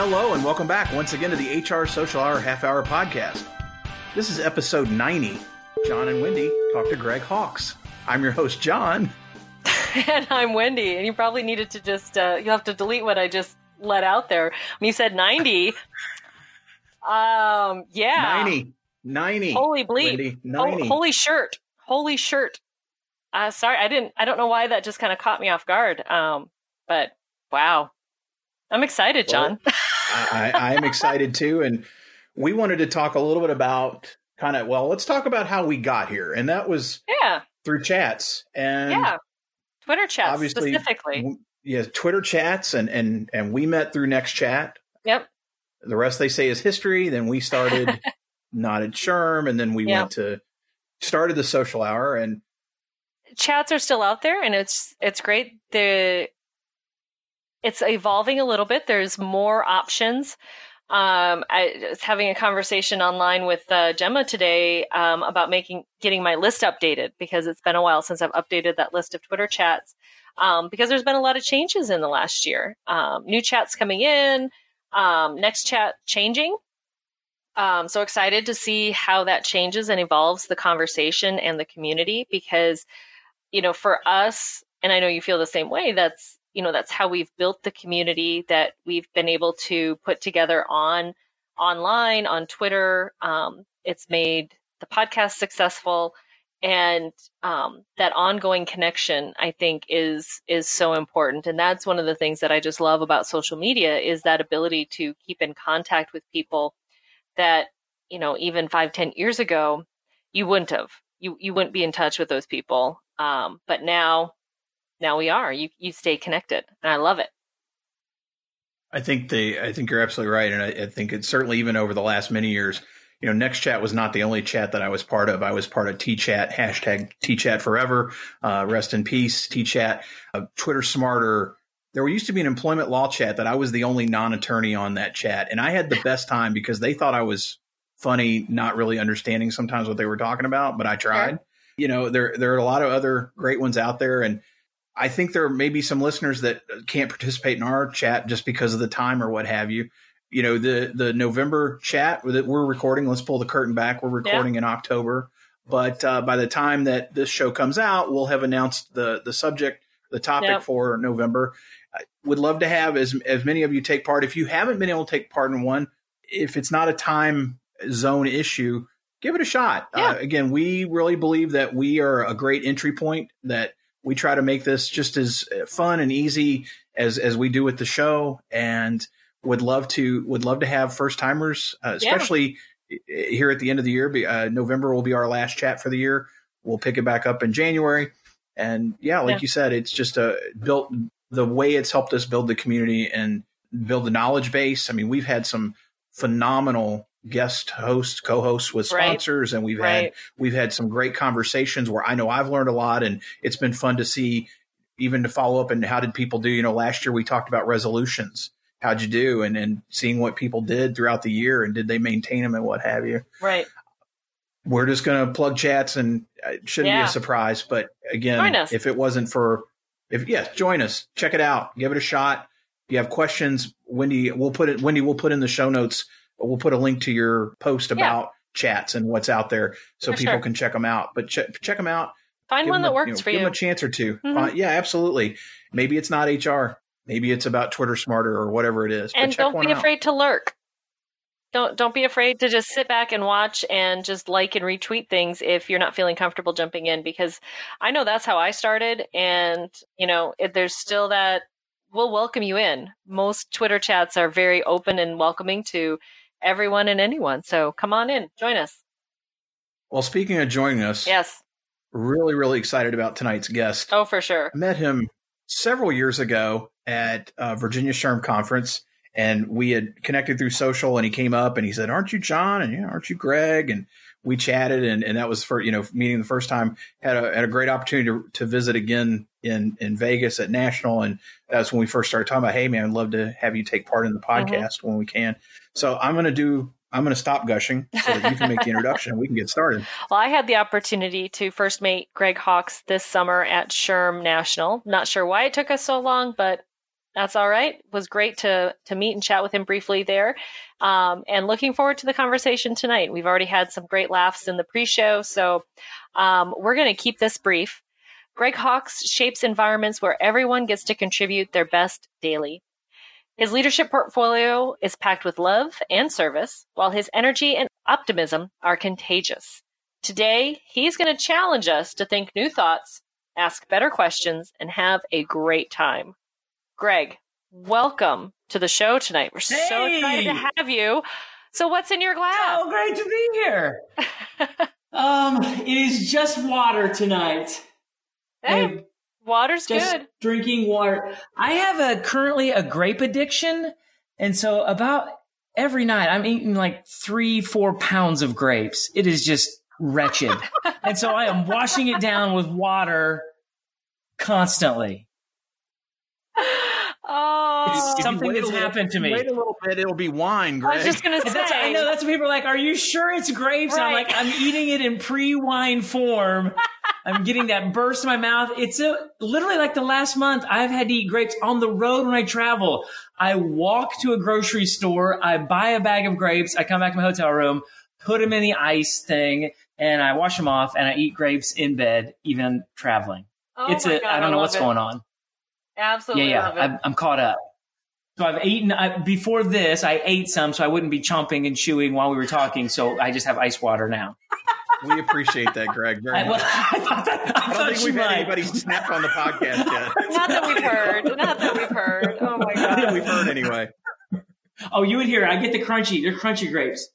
Hello and welcome back once again to the HR Social Hour Half Hour Podcast. This is episode 90. John and Wendy talk to Greg Hawks. I'm your host, John. And I'm Wendy. And you probably needed to just, you'll have to delete what I just let out there. When you said 90, yeah. 90. Holy bleep. Wendy, 90. Holy shirt. Sorry, I don't know why that just kind of caught me off guard. But wow. I'm excited, John. Well, I'm excited too. And we wanted to talk a little bit about let's talk about how we got here. And that was through chats and Twitter chats obviously, specifically. Yeah, Twitter chats and we met through Next Chat. Yep. The rest they say is history. Then we started Not at SHRM, and then we went to started the Social Hour, and chats are still out there, and it's great. It's evolving a little bit. There's more options. I was having a conversation online with Gemma today about getting my list updated, because it's been a while since I've updated that list of Twitter chats, because there's been a lot of changes in the last year. New chats coming in, Next Chat changing. So excited to see how that changes and evolves the conversation and the community, because, for us, and I know you feel the same way, that's how we've built the community that we've been able to put together online, on Twitter. It's made the podcast successful, and that ongoing connection, I think, is so important. And that's one of the things that I just love about social media, is that ability to keep in contact with people that, even 5-10 years ago, you wouldn't have. You wouldn't be in touch with those people. But now we are. You stay connected, and I love it. I think you're absolutely right, and I think it's certainly, even over the last many years, Next Chat was not the only chat that I was part of. I was part of TChat, #TChat forever, rest in peace, TChat, Twitter Smarter. There used to be an employment law chat that I was the only non-attorney on that chat, and I had the best time because they thought I was funny, not really understanding sometimes what they were talking about, but I tried. Sure. There are a lot of other great ones out there, and I think there may be some listeners that can't participate in our chat just because of the time or what have you. The November chat that we're recording, let's pull the curtain back. We're recording in October. But by the time that this show comes out, we'll have announced the subject, the topic for November. I would love to have as many of you take part. If you haven't been able to take part in one, if it's not a time zone issue, give it a shot. Yeah. Again, we really believe that we are a great entry point, that we try to make this just as fun and easy as we do with the show, and would love to have first timers, especially here at the end of the year. November will be our last chat for the year. We'll pick it back up in January. And you said, it's just the way it's helped us build the community and build the knowledge base. I mean, we've had some phenomenal guest hosts, co-hosts with sponsors, and we've had some great conversations where I know I've learned a lot, and it's been fun to see, even to follow up and how did people do. Last year we talked about resolutions. How'd you do? And seeing what people did throughout the year, and did they maintain them and what have you. Right. We're just going to plug chats, and it shouldn't be a surprise. But again, if it wasn't for, join us, check it out, give it a shot. If you have questions, Wendy will put in the show notes. We'll put a link to your post about chats and what's out there, so people can check them out. But check them out. Find one that works for you. Give them a chance or two. Mm-hmm. Yeah, absolutely. Maybe it's not HR. Maybe it's about Twitter Smarter or whatever it is. And don't be afraid to lurk. Don't be afraid to just sit back and watch and just like and retweet things if you're not feeling comfortable jumping in, because I know that's how I started. And, there's still that, we'll welcome you in. Most Twitter chats are very open and welcoming to everyone and anyone. So come on in, join us. Well, speaking of joining us, really, really excited about tonight's guest. Oh, for sure. I met him several years ago at Virginia SHRM conference, and we had connected through social, and he came up and he said, "Aren't you John?" And "Aren't you Greg?" And we chatted, and that was for, meeting the first time. Had a great opportunity to visit again in Vegas at National. And that's when we first started talking about, "Hey man, I'd love to have you take part in the podcast when we can." So I'm going to stop gushing so that you can make the introduction and we can get started. Well, I had the opportunity to first meet Greg Hawks this summer at SHRM National. Not sure why it took us so long, but That's all right. It was great to meet and chat with him briefly there. And looking forward to the conversation tonight. We've already had some great laughs in the pre-show, so we're going to keep this brief. Greg Hawks shapes environments where everyone gets to contribute their best daily. His leadership portfolio is packed with love and service, while his energy and optimism are contagious. Today, he's going to challenge us to think new thoughts, ask better questions, and have a great time. Greg, welcome to the show tonight. We're so excited to have you. So what's in your glass? Oh, great to be here. It is just water tonight. Hey. And water's just good. Drinking water. I have currently a grape addiction. And so about every night I'm eating like 3-4 pounds of grapes. It is just wretched. And so I am washing it down with water constantly. Oh, it's something that's happened to me. Wait a little bit, it'll be wine, Greg. I was just going to say. I know that's what people are like, are you sure it's grapes? Right. I'm like, I'm eating it in pre-wine form. I'm getting that burst in my mouth. It's literally like the last month I've had to eat grapes on the road when I travel. I walk to a grocery store. I buy a bag of grapes. I come back to my hotel room, put them in the ice thing, and I wash them off, and I eat grapes in bed, even traveling. Oh, it's God, I don't know what's going on. Absolutely. Yeah. I'm caught up. So I've eaten before this. I ate some so I wouldn't be chomping and chewing while we were talking. So I just have ice water now. We appreciate that, Greg. Very much. I don't think we've had anybody snap on the podcast yet. Not that we've heard. Oh, my God. Not that we've heard anyway. Oh, you would hear. I get the crunchy. They're crunchy grapes.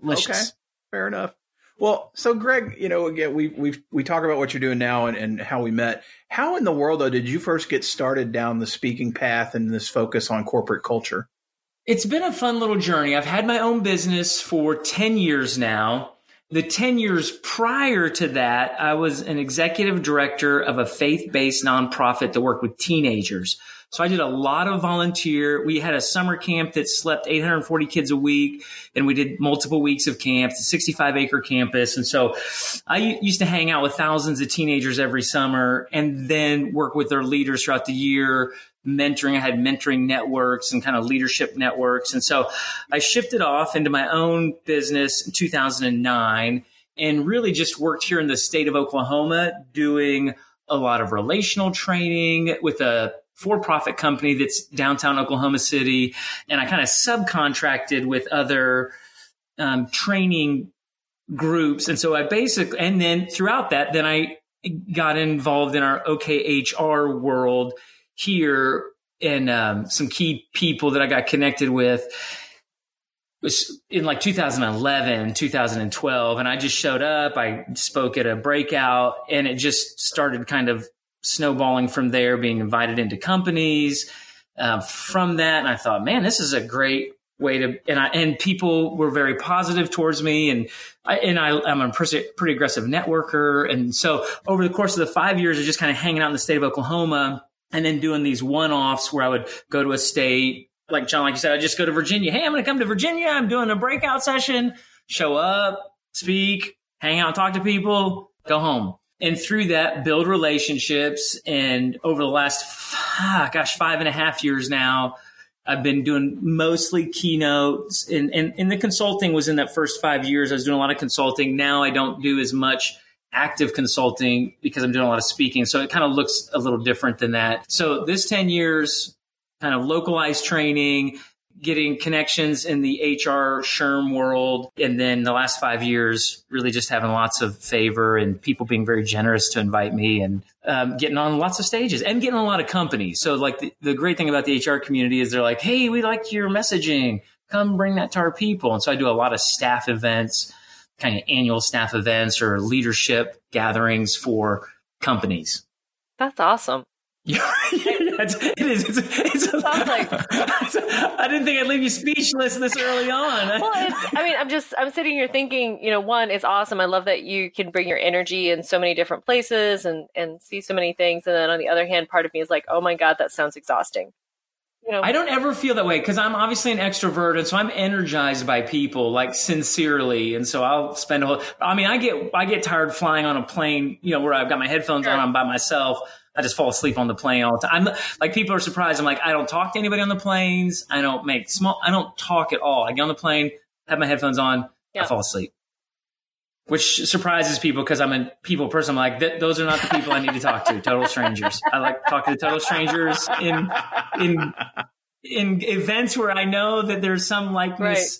Delicious. Okay. Fair enough. Well, so Greg, again, we talk about what you're doing now and how we met. How in the world, though, did you first get started down the speaking path and this focus on corporate culture? It's been a fun little journey. I've had my own business for 10 years now. The 10 years prior to that, I was an executive director of a faith-based nonprofit that worked with teenagers. So I did a lot of volunteer. We had a summer camp that slept 840 kids a week, and we did multiple weeks of camps, a 65-acre campus. And so I used to hang out with thousands of teenagers every summer and then work with their leaders throughout the year, mentoring. I had mentoring networks and kind of leadership networks. And so I shifted off into my own business in 2009 and really just worked here in the state of Oklahoma doing a lot of relational training with a for-profit company that's downtown Oklahoma City. And I kind of subcontracted with other training groups. And so I basically, and then throughout that, then I got involved in our OKHR world here, and some key people that I got connected with was in like 2011, 2012. And I just showed up, I spoke at a breakout, and it just started kind of snowballing from there, being invited into companies from that. And I thought, man, this is a great way to, and people were very positive towards me. And I'm a pretty aggressive networker. And so over the course of the 5 years of just kind of hanging out in the state of Oklahoma, and then doing these one-offs where I would go to a state, like John, like you said, I just go to Virginia. Hey, I'm going to come to Virginia. I'm doing a breakout session, show up, speak, hang out, talk to people, go home. And through that, build relationships. And over the last, 5.5 years now, I've been doing mostly keynotes. And the consulting was in that first 5 years. I was doing a lot of consulting. Now I don't do as much active consulting because I'm doing a lot of speaking. So it kind of looks a little different than that. So this 10 years, kind of localized training, getting connections in the HR SHRM world. And then the last 5 years, really just having lots of favor and people being very generous to invite me and getting on lots of stages and getting a lot of companies. So like the great thing about the HR community is they're like, hey, we like your messaging. Come bring that to our people. And so I do a lot of staff events, kind of annual staff events or leadership gatherings for companies. That's awesome. Yeah, it is. It's a lot. I didn't think I'd leave you speechless this early on. Well, I'm sitting here thinking, one, it's awesome. I love that you can bring your energy in so many different places and see so many things. And then on the other hand, part of me is like, oh my God, that sounds exhausting. I don't ever feel that way because I'm obviously an extrovert. And so I'm energized by people, like sincerely. And so I'll spend I get tired flying on a plane, where I've got my headphones on, I'm by myself. I just fall asleep on the plane all the time. I'm like, people are surprised. I'm like, I don't talk to anybody on the planes. I don't talk at all. I get on the plane, have my headphones on, I fall asleep, which surprises people because I'm a people person. I'm like, those are not the people I need to talk to. Total strangers. I like talking to total strangers in events where I know that there's some likeness. Right.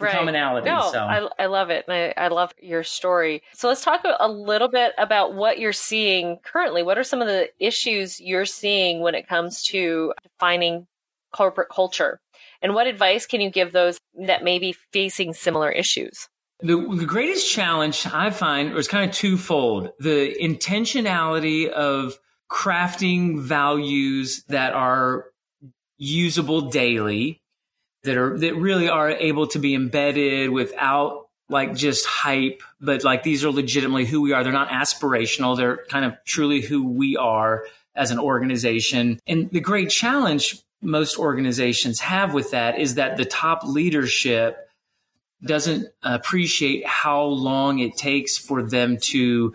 Right. Commonality. No, so. I love it. And I love your story. So let's talk a little bit about what you're seeing currently. What are some of the issues you're seeing when it comes to defining corporate culture? And what advice can you give those that may be facing similar issues? The greatest challenge I find is kind of twofold. The intentionality of crafting values that are usable daily, that really are able to be embedded without like just hype, but like these are legitimately who we are. They're not aspirational. They're kind of truly who we are as an organization. And the great challenge most organizations have with that is that the top leadership doesn't appreciate how long it takes for them to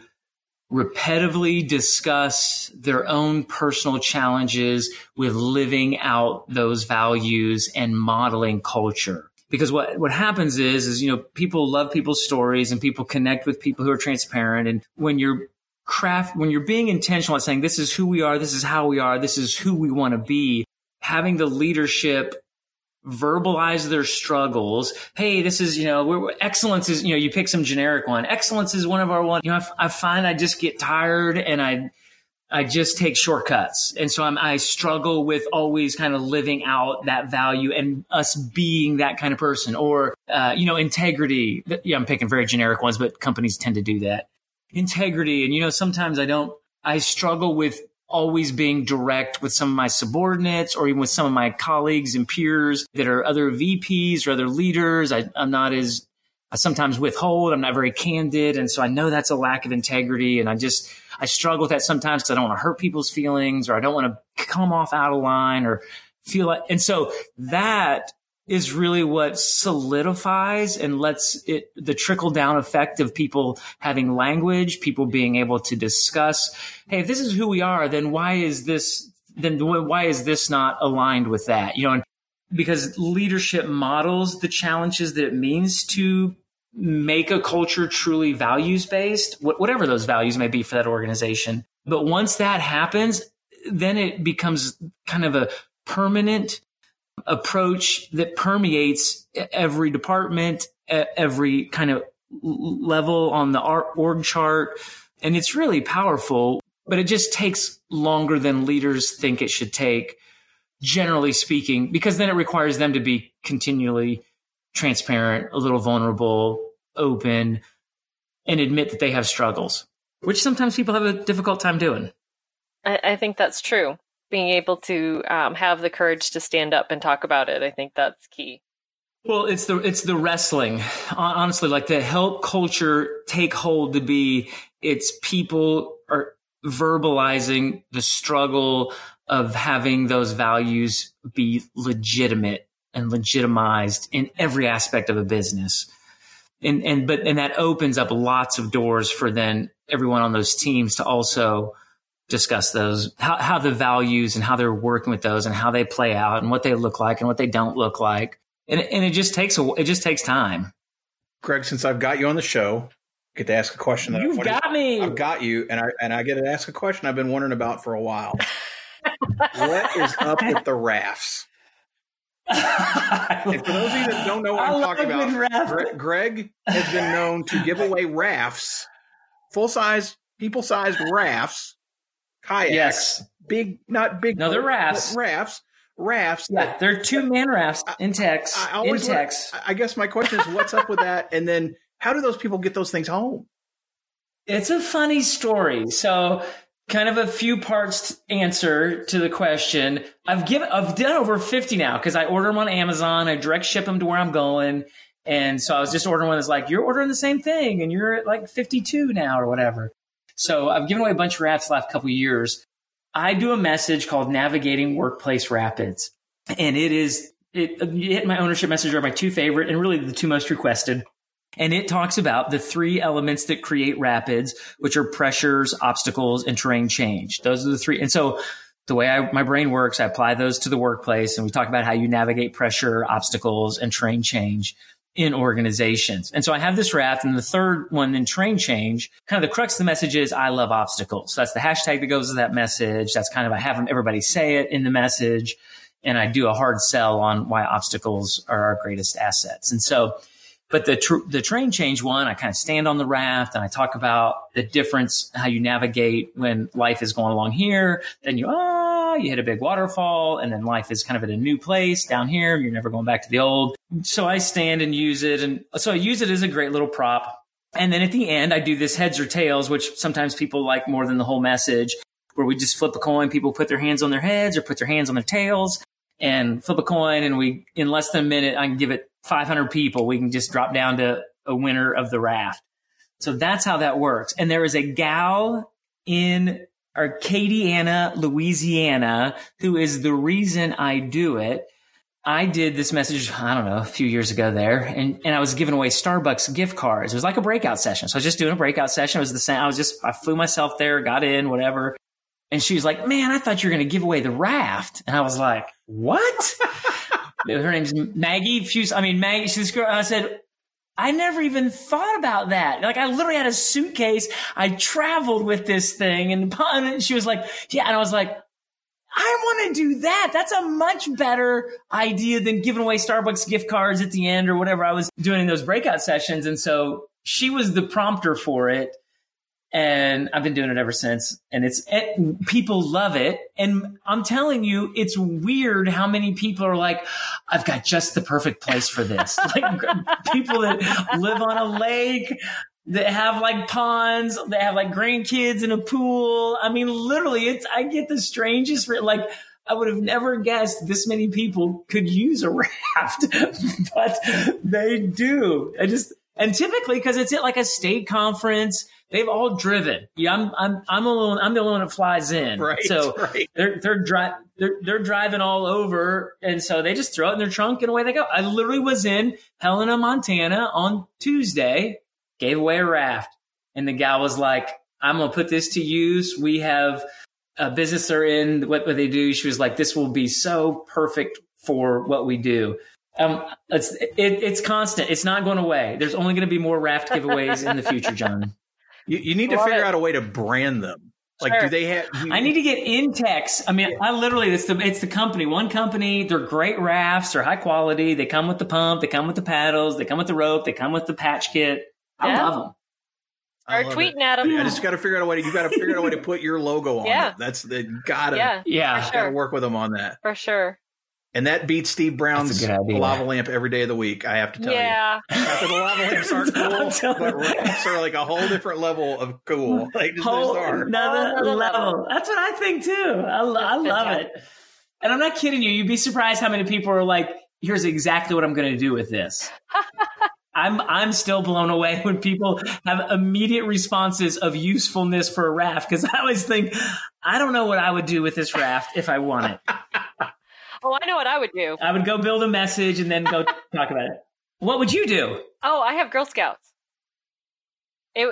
repetitively discuss their own personal challenges with living out those values and modeling culture. Because what happens is, you know, people love people's stories and people connect with people who are transparent. And when you're being intentional at saying, this is who we are, this is how we are, this is who we want to be, having the leadership verbalize their struggles. Hey, this is, you know, excellence is, you know, you pick some generic one. Excellence is one of our one. You know, I find I just get tired and I just take shortcuts. And so I struggle with always kind of living out that value and us being that kind of person or, you know, integrity. Yeah, I'm picking very generic ones, but companies tend to do that. Integrity. And, you know, sometimes I struggle with always being direct with some of my subordinates or even with some of my colleagues and peers that are other VPs or other leaders. I sometimes withhold. I'm not very candid. And so I know that's a lack of integrity. And I struggle with that sometimes because I don't want to hurt people's feelings or I don't want to come off out of line or feel like, and so that is really what solidifies and lets it, the trickle down effect of people having language, people being able to discuss, hey, if this is who we are, then why is this not aligned with that? You know, and because leadership models the challenges that it means to make a culture truly values-based, whatever those values may be for that organization. But once that happens, then it becomes kind of a permanent approach that permeates every department, every kind of level on the org chart. And it's really powerful, but it just takes longer than leaders think it should take, generally speaking, because then it requires them to be continually transparent, a little vulnerable, open, and admit that they have struggles, which sometimes people have a difficult time doing. I think that's true. Being able to have the courage to stand up and talk about it. I think that's key. Well, it's the wrestling. Honestly, like to help culture take hold to be, it's people are verbalizing the struggle of having those values be legitimate and legitimized in every aspect of a business. And that opens up lots of doors for then everyone on those teams to also discuss those, how the values and how they're working with those and how they play out and what they look like and what they don't look like. And it just takes time. Greg, since I've got you on the show, I get to ask a question. I've got you. And I get to ask a question I've been wondering about for a while. What is up with the rafts? And for those of you that don't know what I'm talking about, Greg has been known to give away rafts, full-size, people-sized rafts. Kayaks, yes. No, they're rafts. Rafts. Yeah, they're 2-man rafts. Intex. I guess my question is, what's up with that? And then, how do those people get those things home? It's a funny story. So, kind of a few parts answer to the question. I've done over 50 now because I order them on Amazon. I direct ship them to where I'm going, and so I was just ordering one that's like, you're ordering the same thing, and you're at like 52 now or whatever. So I've given away a bunch of rafts the last couple of years. I do a message called Navigating Workplace Rapids. And it hit my ownership message are my two favorite and really the two most requested. And it talks about the three elements that create rapids, which are pressures, obstacles, and terrain change. Those are the three. And so the way my brain works, I apply those to the workplace. And we talk about how you navigate pressure, obstacles, and terrain change in organizations. And so I have this raft, and the third one, then terrain change, kind of the crux of the message is I love obstacles. So that's the hashtag that goes with that message. That's kind of, I have everybody say it in the message. And I do a hard sell on why obstacles are our greatest assets. And so, but the terrain change one, I kind of stand on the raft and I talk about the difference, how you navigate when life is going along here. Then you hit a big waterfall, and then life is kind of at a new place down here. You're never going back to the old. So I stand and use it. And so I use it as a great little prop. And then at the end, I do this heads or tails, which sometimes people like more than the whole message, where we just flip a coin. People put their hands on their heads or put their hands on their tails and flip a coin. And we, in less than a minute, I can give it 500 people. We can just drop down to a winner of the raft. So that's how that works. And there is a gal in Arcadiana, Louisiana, who is the reason I do it. I did this message, I don't know, a few years ago there. And I was giving away Starbucks gift cards. It was like a breakout session. So I was just doing a breakout session. It was the same. I flew myself there, got in, whatever. And she was like, man, I thought you were going to give away the raft. And I was like, what? Her name's Maggie. Maggie, she's this girl. And I said, I never even thought about that. Like, I literally had a suitcase. I traveled with this thing. And she was like, yeah. And I was like, I want to do that. That's a much better idea than giving away Starbucks gift cards at the end or whatever I was doing in those breakout sessions. And so she was the prompter for it. And I've been doing it ever since. And people love it. And I'm telling you, it's weird how many people are like, I've got just the perfect place for this. Like people that live on a lake, that have like ponds, that have like grandkids in a pool. I mean, literally, I get the strangest, like, I would have never guessed this many people could use a raft, but they do. And typically, because it's at like a state conference, they've all driven. Yeah, I'm alone. I'm the only one that flies in. Right, so right. They're driving all over, and so they just throw it in their trunk and away they go. I literally was in Helena, Montana on Tuesday, gave away a raft, and the guy was like, "I'm gonna put this to use. We have a business are in what they do." She was like, "This will be so perfect for what we do." It's constant. It's not going away. There's only going to be more raft giveaways in the future, John. You need to figure out a way to brand them. Like, sure. Do they have? I need to get Intex. I literally, it's the company. One company, they're great rafts. They're high quality. They come with the pump. They come with the paddles. They come with the rope. They come with the patch kit. I love them. Or tweeting at them. I just got to figure out a way. You got to figure out a way to put your logo on. Yeah, it. Got to work with them on that for sure. And that beats Steve Brown's lava lamp every day of the week, I have to tell you. After the lava lamps are cool, but ramps are like a whole different level of cool. Like just another level. That's what I think too. I love it. And I'm not kidding you. You'd be surprised how many people are like, here's exactly what I'm going to do with this. I'm still blown away when people have immediate responses of usefulness for a raft. Because I always think, I don't know what I would do with this raft if I won it. Oh, I know what I would do. I would go build a message and then go talk about it. What would you do? Oh, I have Girl Scouts. There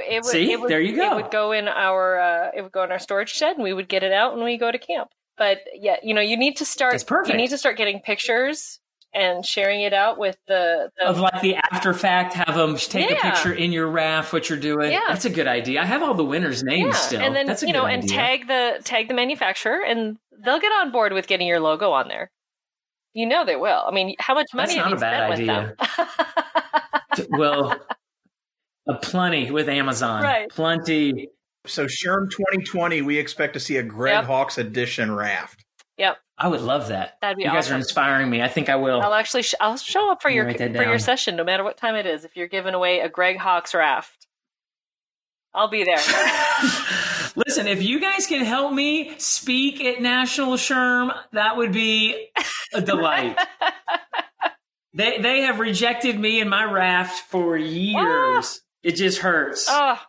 you go. It would go in our storage shed, and we would get it out, and we go to camp. But yeah, you need to start. That's perfect. You need to start getting pictures and sharing it out with the of like the after fact. Have them take a picture in your raft what you're doing. Yeah. That's a good idea. I have all the winners' names still. And then and tag the manufacturer, and they'll get on board with getting your logo on there. They will. I mean, how much money have you spent with them? That's not a bad idea. Well, plenty with Amazon. Right. Plenty. So SHRM 2020, we expect to see a Greg Hawks edition raft. Yep. I would love that. That'd be awesome. You guys are inspiring me. I think I will. I'll actually I'll show up for your session, no matter what time it is. If you're giving away a Greg Hawks raft, I'll be there. Listen, if you guys can help me speak at National SHRM, that would be a delight. They have rejected me and my raft for years. It just hurts. I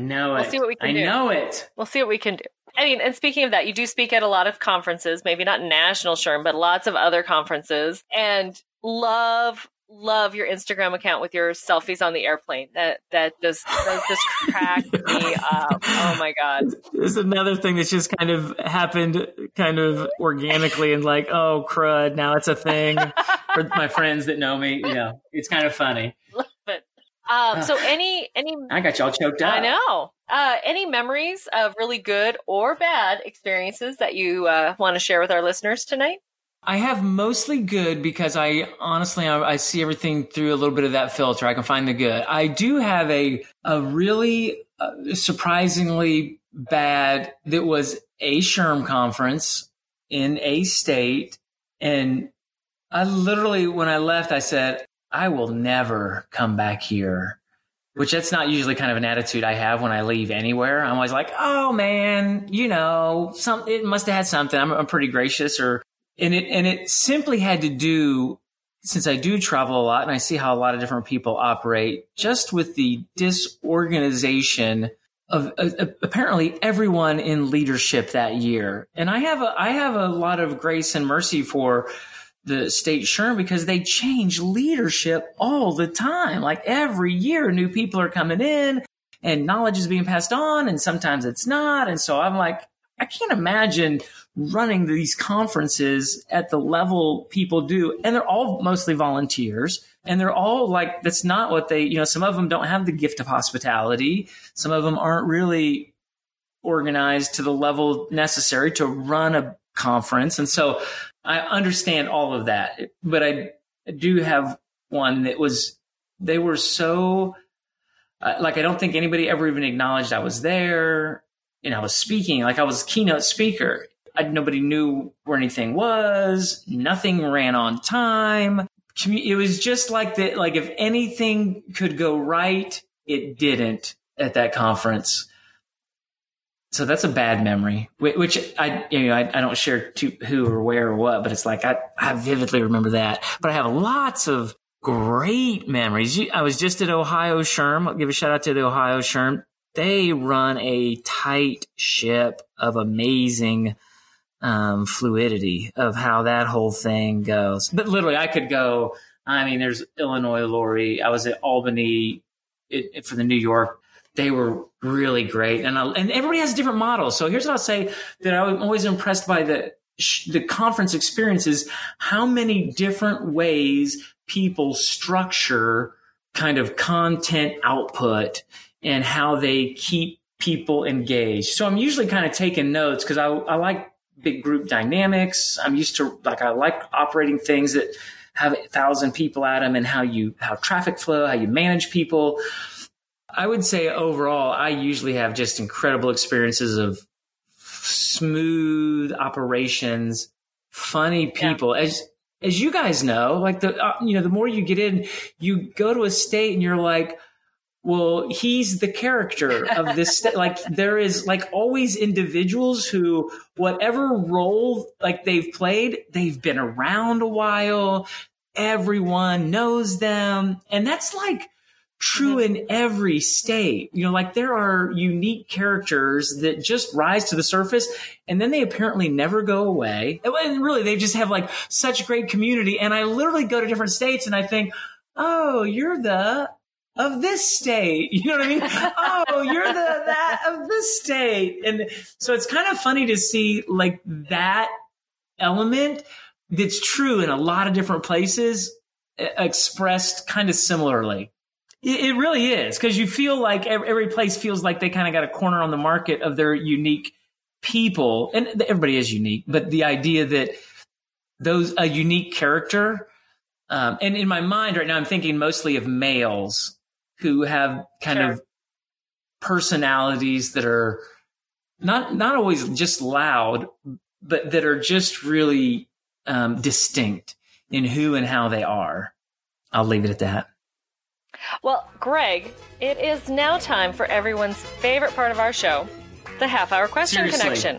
know it. We'll see what we can do. I know it. We'll see what we can do. I mean, and speaking of that, you do speak at a lot of conferences, maybe not National SHRM, but lots of other conferences, and love love your Instagram account with your selfies on the airplane. That just cracked me up. Oh my God. There's another thing that's just kind of happened kind of organically and like, oh crud, now it's a thing for my friends that know me. You know, it's kind of funny. Love it. So any I got y'all choked up. I know. Any memories of really good or bad experiences that you want to share with our listeners tonight? I have mostly good because I honestly see everything through a little bit of that filter. I can find the good. I do have a really surprisingly bad that was a SHRM conference in a state. And I literally, when I left, I said, I will never come back here, which that's not usually kind of an attitude I have when I leave anywhere. I'm always like, oh man, you know, it must have had something. I'm pretty gracious or. And it simply had to do, since I do travel a lot and I see how a lot of different people operate, just with the disorganization of apparently everyone in leadership that year. And I have a lot of grace and mercy for the state SHRM because they change leadership all the time. Like every year, new people are coming in and knowledge is being passed on and sometimes it's not. And so I'm like, I can't imagine running these conferences at the level people do. And they're all mostly volunteers and they're all like, that's not what they, you know, some of them don't have the gift of hospitality. Some of them aren't really organized to the level necessary to run a conference. And so I understand all of that, but I do have one that was, they were so like, I don't think anybody ever even acknowledged I was there. And I was speaking, like I was a keynote speaker. Nobody knew where anything was. Nothing ran on time. It was just like that. Like if anything could go right, it didn't at that conference. So that's a bad memory, which I don't share to who or where or what, but it's like I vividly remember that. But I have lots of great memories. I was just at Ohio SHRM. I'll give a shout out to the Ohio SHRM. They run a tight ship of amazing fluidity of how that whole thing goes. But literally, I could go. I mean, there's Illinois Lori. I was at Albany for the New York. They were really great, and everybody has different models. So here's what I'll say: that I'm always impressed by the conference experiences. How many different ways people structure kind of content output. And how they keep people engaged. So I'm usually kind of taking notes because I like big group dynamics. I'm used to like, I like operating things that have 1,000 people at them and how traffic flow, how you manage people. I would say overall, I usually have just incredible experiences of smooth operations, funny people. Yeah. As you guys know, like the more you get in, you go to a state and you're like, well, he's the character of this. Like there is like always individuals who whatever role like they've played, they've been around a while. Everyone knows them. And that's like true in every state. You know, like there are unique characters that just rise to the surface and then they apparently never go away. And really, they just have like such great community. And I literally go to different states and I think, oh, you're the... of this state, you know what I mean? Oh, you're that of this state. And so it's kind of funny to see like that element that's true in a lot of different places expressed kind of similarly. It really is because you feel like every place feels like they kind of got a corner on the market of their unique people. And everybody is unique, but the idea that a unique character and in my mind right now, I'm thinking mostly of males who have kind sure. of personalities that are not always just loud, but that are just really distinct in who and how they are. I'll leave it at that. Well, Greg, it is now time for everyone's favorite part of our show, the half-hour question connection.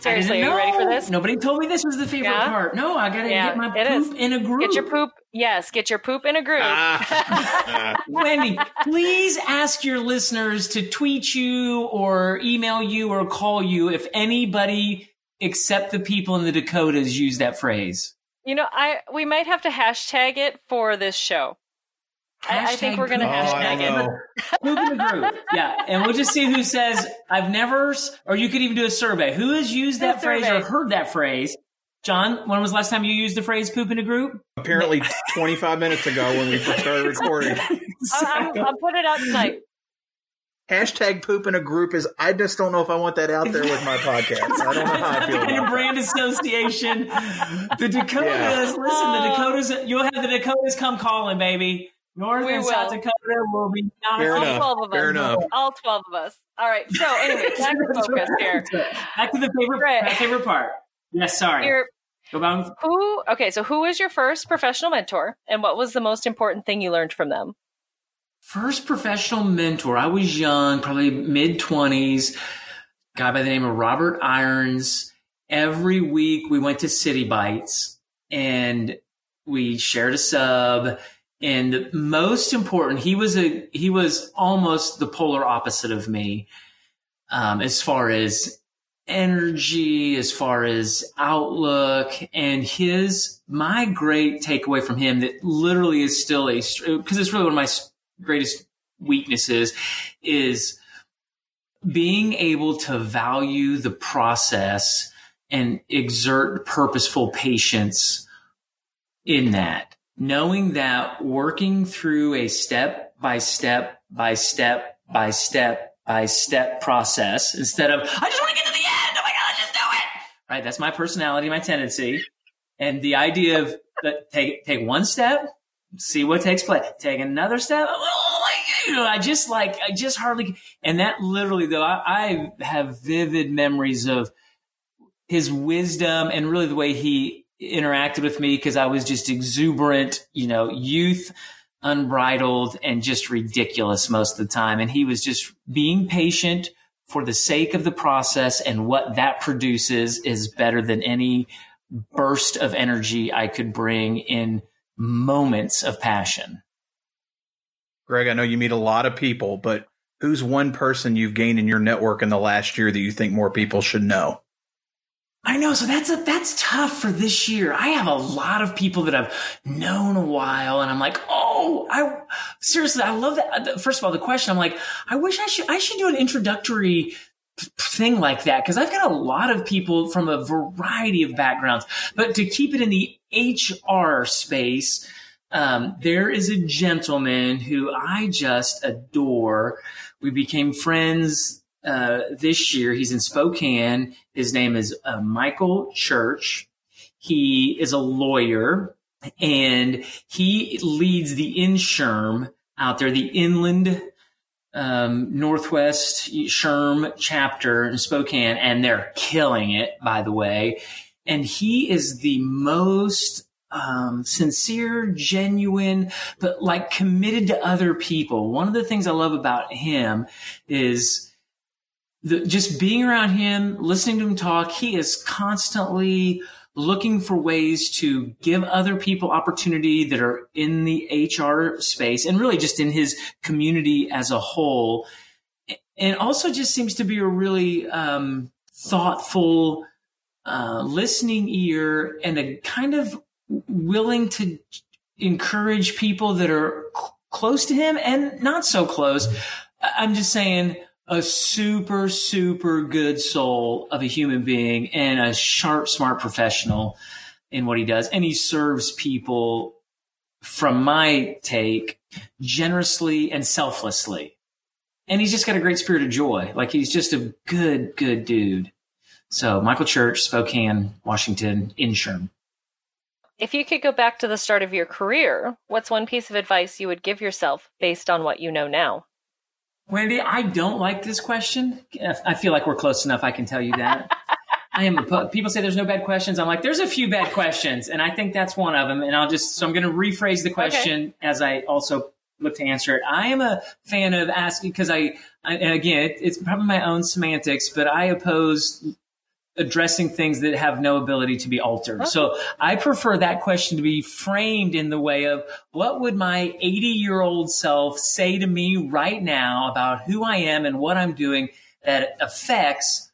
Seriously, are you ready for this? Nobody told me this was the favorite part. No, I got to get my poop in a group. Get your poop. Yes, get your poop in a group. Wendy, please ask your listeners to tweet you or email you or call you if anybody except the people in the Dakotas use that phrase. You know, we might have to hashtag it for this show. I think we're going to hashtag it. Move in the group. Yeah. And we'll just see who says, I've never, or you could even do a survey. Who has used that phrase or heard that phrase? John, when was the last time you used the phrase poop in a group? Apparently 25 minutes ago when we first started recording. So. I'll put it out tonight. Hashtag poop in a group is, I just don't know if I want that out there with my podcast. I don't know how I feel about it. It's not the kind of brand association. The Dakotas, listen, the Dakotas, you'll have the Dakotas come calling, baby. North and South Dakota will be down. All 12 of us. All right. So anyway, back to focus here. Back to the favorite part. Yes, sorry. Who was your first professional mentor, and what was the most important thing you learned from them? First professional mentor, I was young, probably mid-20s, a guy by the name of Robert Irons. Every week we went to City Bites and we shared a sub. And most important, he was almost the polar opposite of me, as far as energy, as far as outlook, and my great takeaway from him that literally is still because it's really one of my greatest weaknesses is being able to value the process and exert purposeful patience in that. Knowing that working through a step by step by step by step by step process instead of, I just want to get to the end. Oh my God, just do it. Right. That's my personality, my tendency. And the idea of take one step, see what takes place, take another step. I just hardly. And that literally though, I have vivid memories of his wisdom and really the way he interacted with me because I was just exuberant, youth, unbridled, and just ridiculous most of the time. And he was just being patient for the sake of the process, and what that produces is better than any burst of energy I could bring in moments of passion. Greg, I know you meet a lot of people, but who's one person you've gained in your network in the last year that you think more people should know? I know. So that's tough for this year. I have a lot of people that I've known a while and I'm like, I love that. First of all, the question, I'm like, I wish I should do an introductory thing like that. Cause I've got a lot of people from a variety of backgrounds, but to keep it in the HR space, there is a gentleman who I just adore. We became friends this year. He's in Spokane. His name is Michael Church. He is a lawyer and he leads the InSHRM out there, the Inland Northwest SHRM chapter in Spokane, and they're killing it, by the way. And he is the most sincere, genuine, but committed to other people. One of the things I love about him is just being around him, listening to him talk. He is constantly looking for ways to give other people opportunity that are in the HR space and really just in his community as a whole. And also just seems to be a really thoughtful, listening ear and a kind of willing to encourage people that are close to him and not so close. I'm just saying, a super, super good soul of a human being and a sharp, smart professional in what he does. And he serves people, from my take, generously and selflessly. And he's just got a great spirit of joy. He's just a good, good dude. So Michael Church, Spokane, Washington, InSHRM. If you could go back to the start of your career, what's one piece of advice you would give yourself based on what you know now? Wendy, I don't like this question. I feel like we're close enough. I can tell you that. People say there's no bad questions. I'm like, there's a few bad questions. And I think that's one of them. And I'm going to rephrase the question as I also look to answer it. I am a fan of asking, because it's probably my own semantics, but I oppose addressing things that have no ability to be altered. Okay. So I prefer that question to be framed in the way of, what would my 80-year-old self say to me right now about who I am and what I'm doing that affects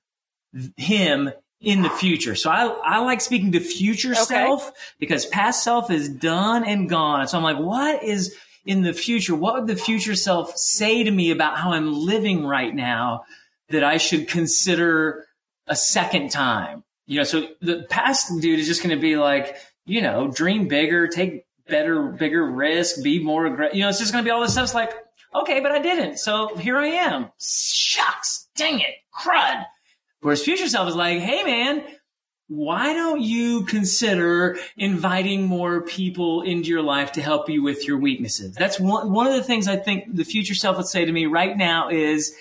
him in the future. So I like speaking to future self, because past self is done and gone. So I'm like, what is in the future? What would the future self say to me about how I'm living right now that I should consider a second time? You know, so the past dude is just going to be like, you know, dream bigger, take better, bigger risk, be more aggressive. You know, it's just going to be all this stuff. It's like, okay, but I didn't. So here I am. Shucks. Dang it. Crud. Whereas future self is like, hey, man, why don't you consider inviting more people into your life to help you with your weaknesses? That's one of the things I think the future self would say to me right now is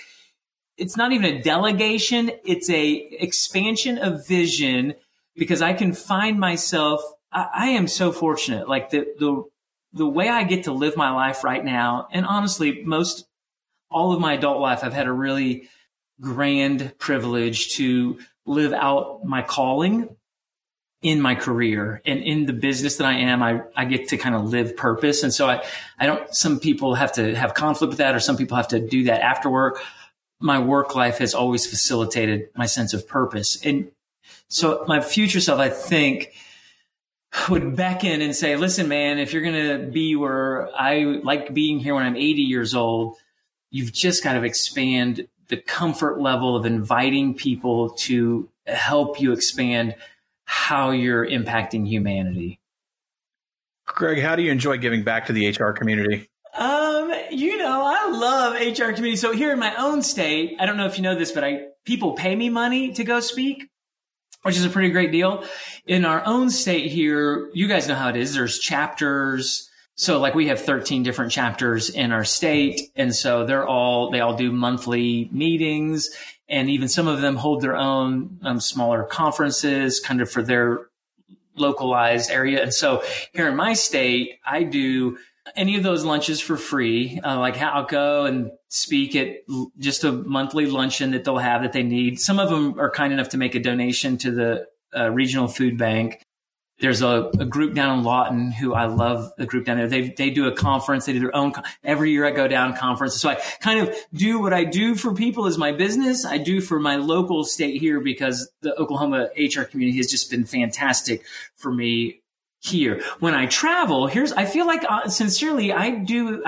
it's not even a delegation. It's a expansion of vision, because I can find myself. I am so fortunate. Like the way I get to live my life right now. And honestly, most all of my adult life, I've had a really grand privilege to live out my calling in my career and in the business that I am. I get to kind of live purpose. And so I don't, some people have to have conflict with that, or some people have to do that after work. My work life has always facilitated my sense of purpose. And so my future self, I think, would beckon and say, listen, man, if you're going to be where I like being here when I'm 80 years old, you've just got to expand the comfort level of inviting people to help you expand how you're impacting humanity. Greg, how do you enjoy giving back to the HR community? You know, I love HR community. So here in my own state, I don't know if you know this, but people pay me money to go speak, which is a pretty great deal. In our own state here, you guys know how it is. There's chapters. So like we have 13 different chapters in our state. And so they all do monthly meetings, and even some of them hold their own smaller conferences kind of for their localized area. And so here in my state, I do any of those lunches for free. Like I'll go and speak at just a monthly luncheon that they'll have that they need. Some of them are kind enough to make a donation to the regional food bank. There's a group down in Lawton who I love. The group down there, they do a conference. They do their own. Every year I go down conferences. So I kind of do what I do for people is my business. I do for my local state here, because the Oklahoma HR community has just been fantastic for me here. When I travel, I feel like sincerely I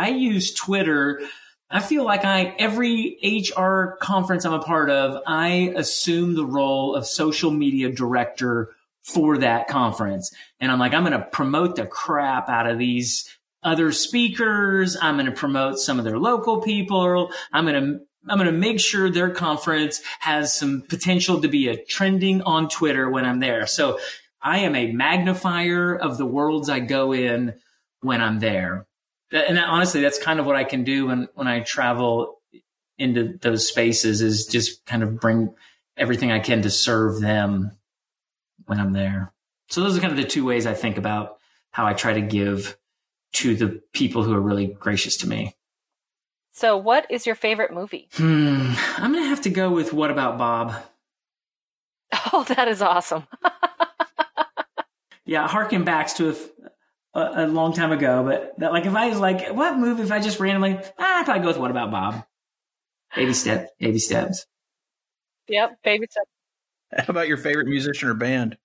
use Twitter. I feel like every HR conference I'm a part of, I assume the role of social media director for that conference. And I'm like, I'm going to promote the crap out of these other speakers. I'm going to promote some of their local people. I'm going to make sure their conference has some potential to be a trending on Twitter when I'm there. So I am a magnifier of the worlds I go in when I'm there. And honestly, that's kind of what I can do when I travel into those spaces, is just kind of bring everything I can to serve them when I'm there. So those are kind of the two ways I think about how I try to give to the people who are really gracious to me. So what is your favorite movie? I'm going to have to go with What About Bob? Oh, that is awesome. Yeah, harken back to a long time ago, but that, like, if I was like, what movie, if I just randomly, I'd probably go with What About Bob? Baby steps. Yep, baby steps. How about your favorite musician or band?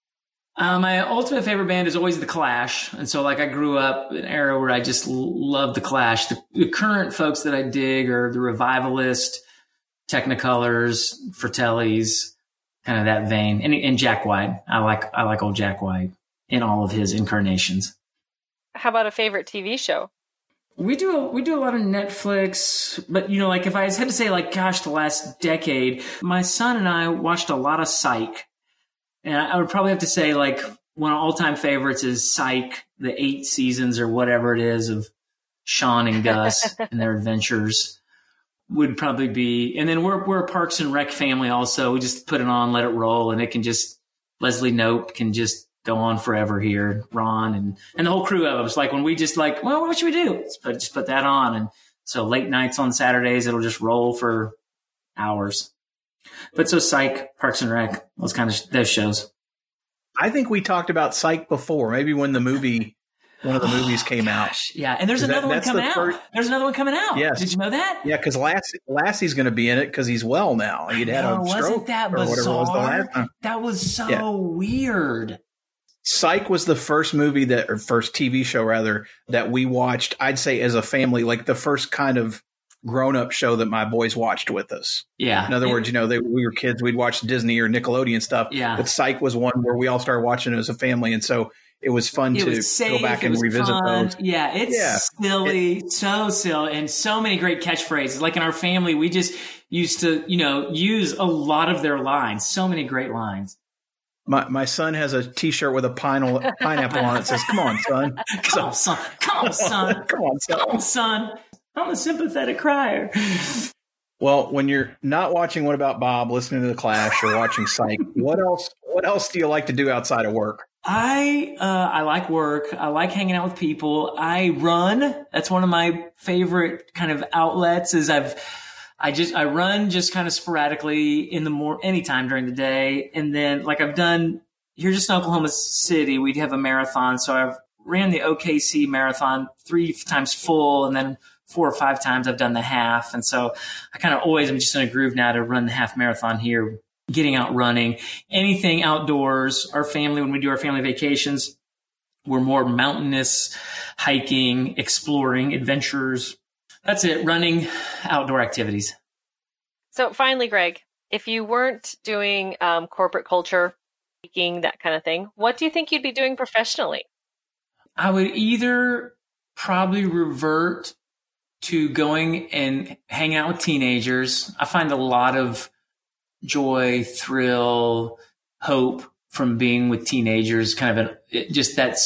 My ultimate favorite band is always The Clash. And so, like, I grew up in an era where I just loved The Clash. The current folks that I dig are The Revivalist, Technicolors, Fratelli's, kind of that vein. And Jack White. I like old Jack White in all of his incarnations. How about a favorite TV show? We do a lot of Netflix, but, you know, like, if I had to say, like, gosh, the last decade, my son and I watched a lot of Psych. And I would probably have to say, like, one of all time favorites is Psych, the 8 seasons or whatever it is of Sean and Gus and their adventures would probably be. And then we're a Parks and Rec family also. We just put it on, let it roll, and it can just, Leslie Knope can just go on forever here, Ron and the whole crew of us. Like, when we just like, well, what should we do? Just put that on. And so late nights on Saturdays, it'll just roll for hours. But so Psych, Parks and Rec, those shows. I think we talked about Psych before, maybe when the movie one of the movies came out. Yeah, and there's another one coming out. There's another one coming out. Yes. Did you know that? Yeah, because Lassie's going to be in it because he's well now. He'd had a stroke or whatever it was the last time. That was so weird. Psych was the first movie first TV show rather, that we watched, I'd say as a family, like the first kind of grown-up show that my boys watched with us. Yeah. In other words, we were kids, we'd watch Disney or Nickelodeon stuff. Yeah. But Psych was one where we all started watching it as a family. And so it was fun to go back and revisit those. Yeah. Silly. So silly. And so many great catchphrases. Like in our family, we just used to, use a lot of their lines. So many great lines. My son has a T-shirt with a pineapple on it that says, "Come on, son. Come on, son. Come on, son. Come on, son. I'm a sympathetic crier." Well, when you're not watching What About Bob, listening to The Clash, or watching Psych, what else do you like to do outside of work? I like work. I like hanging out with people. I run. That's one of my favorite kind of outlets is I run just kind of sporadically in the anytime during the day. And then like I've done here just in Oklahoma City, we'd have a marathon. So I've ran the OKC marathon 3 times full and then 4 or 5 times I've done the half. And so I kind of always am just in a groove now to run the half marathon here, getting out running, anything outdoors. Our family, when we do our family vacations, we're more mountainous, hiking, exploring, adventures. That's it. Running, outdoor activities. So finally, Greg, if you weren't doing corporate culture, speaking, that kind of thing, what do you think you'd be doing professionally? I would either probably revert to going and hang out with teenagers. I find a lot of joy, thrill, hope from being with teenagers, kind of just that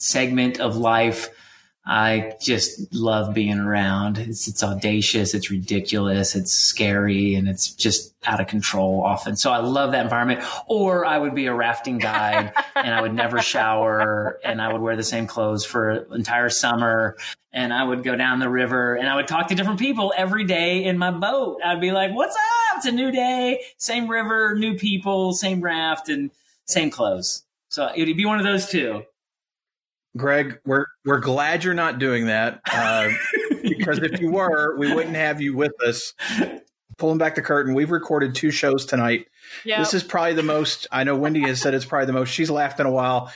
segment of life. I just love being around. It's audacious. It's ridiculous. It's scary. And it's just out of control often. So I love that environment. Or I would be a rafting guide and I would never shower and I would wear the same clothes for an entire summer. And I would go down the river and I would talk to different people every day in my boat. I'd be like, "What's up? It's a new day, same river, new people, same raft and same clothes." So it'd be one of those two. Greg, we're glad you're not doing that because if you were, we wouldn't have you with us. Pulling back the curtain, we've recorded 2 shows tonight. Yep. This is probably the most, I know Wendy has said it's probably the most, she's laughed in a while.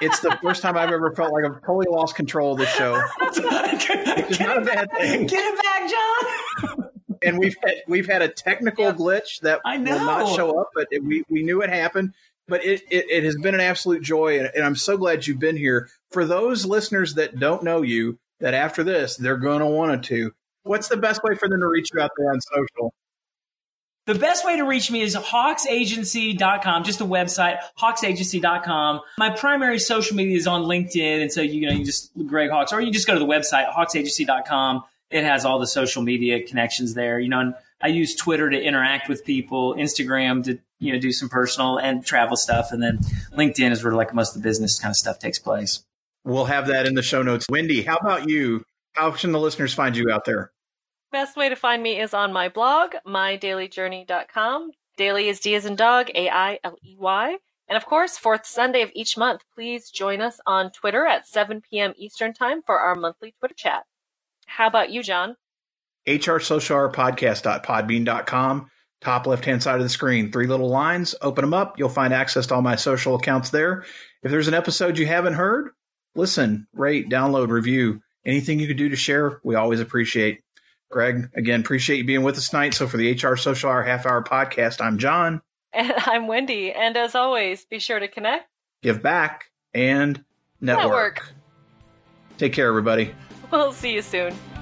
It's the first time I've ever felt like I've totally lost control of this show. Which is not a bad thing. Get it back, John. And we've had a technical glitch that will not show up, but we knew it happened. But it has been an absolute joy, and I'm so glad you've been here. For those listeners that don't know you, that after this, they're going to want to, what's the best way for them to reach you out there on social? The best way to reach me is hawksagency.com, just the website, hawksagency.com. My primary social media is on LinkedIn, and so you just Greg Hawks, or you just go to the website, hawksagency.com. It has all the social media connections there. And I use Twitter to interact with people, Instagram to do some personal and travel stuff. And then LinkedIn is where like most of the business kind of stuff takes place. We'll have that in the show notes. Wendy, how about you? How can the listeners find you out there? Best way to find me is on my blog, mydailyjourney.com. Daily is D as in dog, A-I-L-E-Y. And of course, 4th Sunday of each month, please join us on Twitter at 7 p.m. Eastern time for our monthly Twitter chat. How about you, John? hrsocialhourpodcast.podbean.com. Top left-hand side of the screen, 3 little lines, open them up. You'll find access to all my social accounts there. If there's an episode you haven't heard, listen, rate, download, review. Anything you could do to share, we always appreciate. Greg, again, appreciate you being with us tonight. So for the HR Social Hour Half Hour Podcast, I'm John. And I'm Wendy. And as always, be sure to connect, give back, and network. Take care, everybody. We'll see you soon.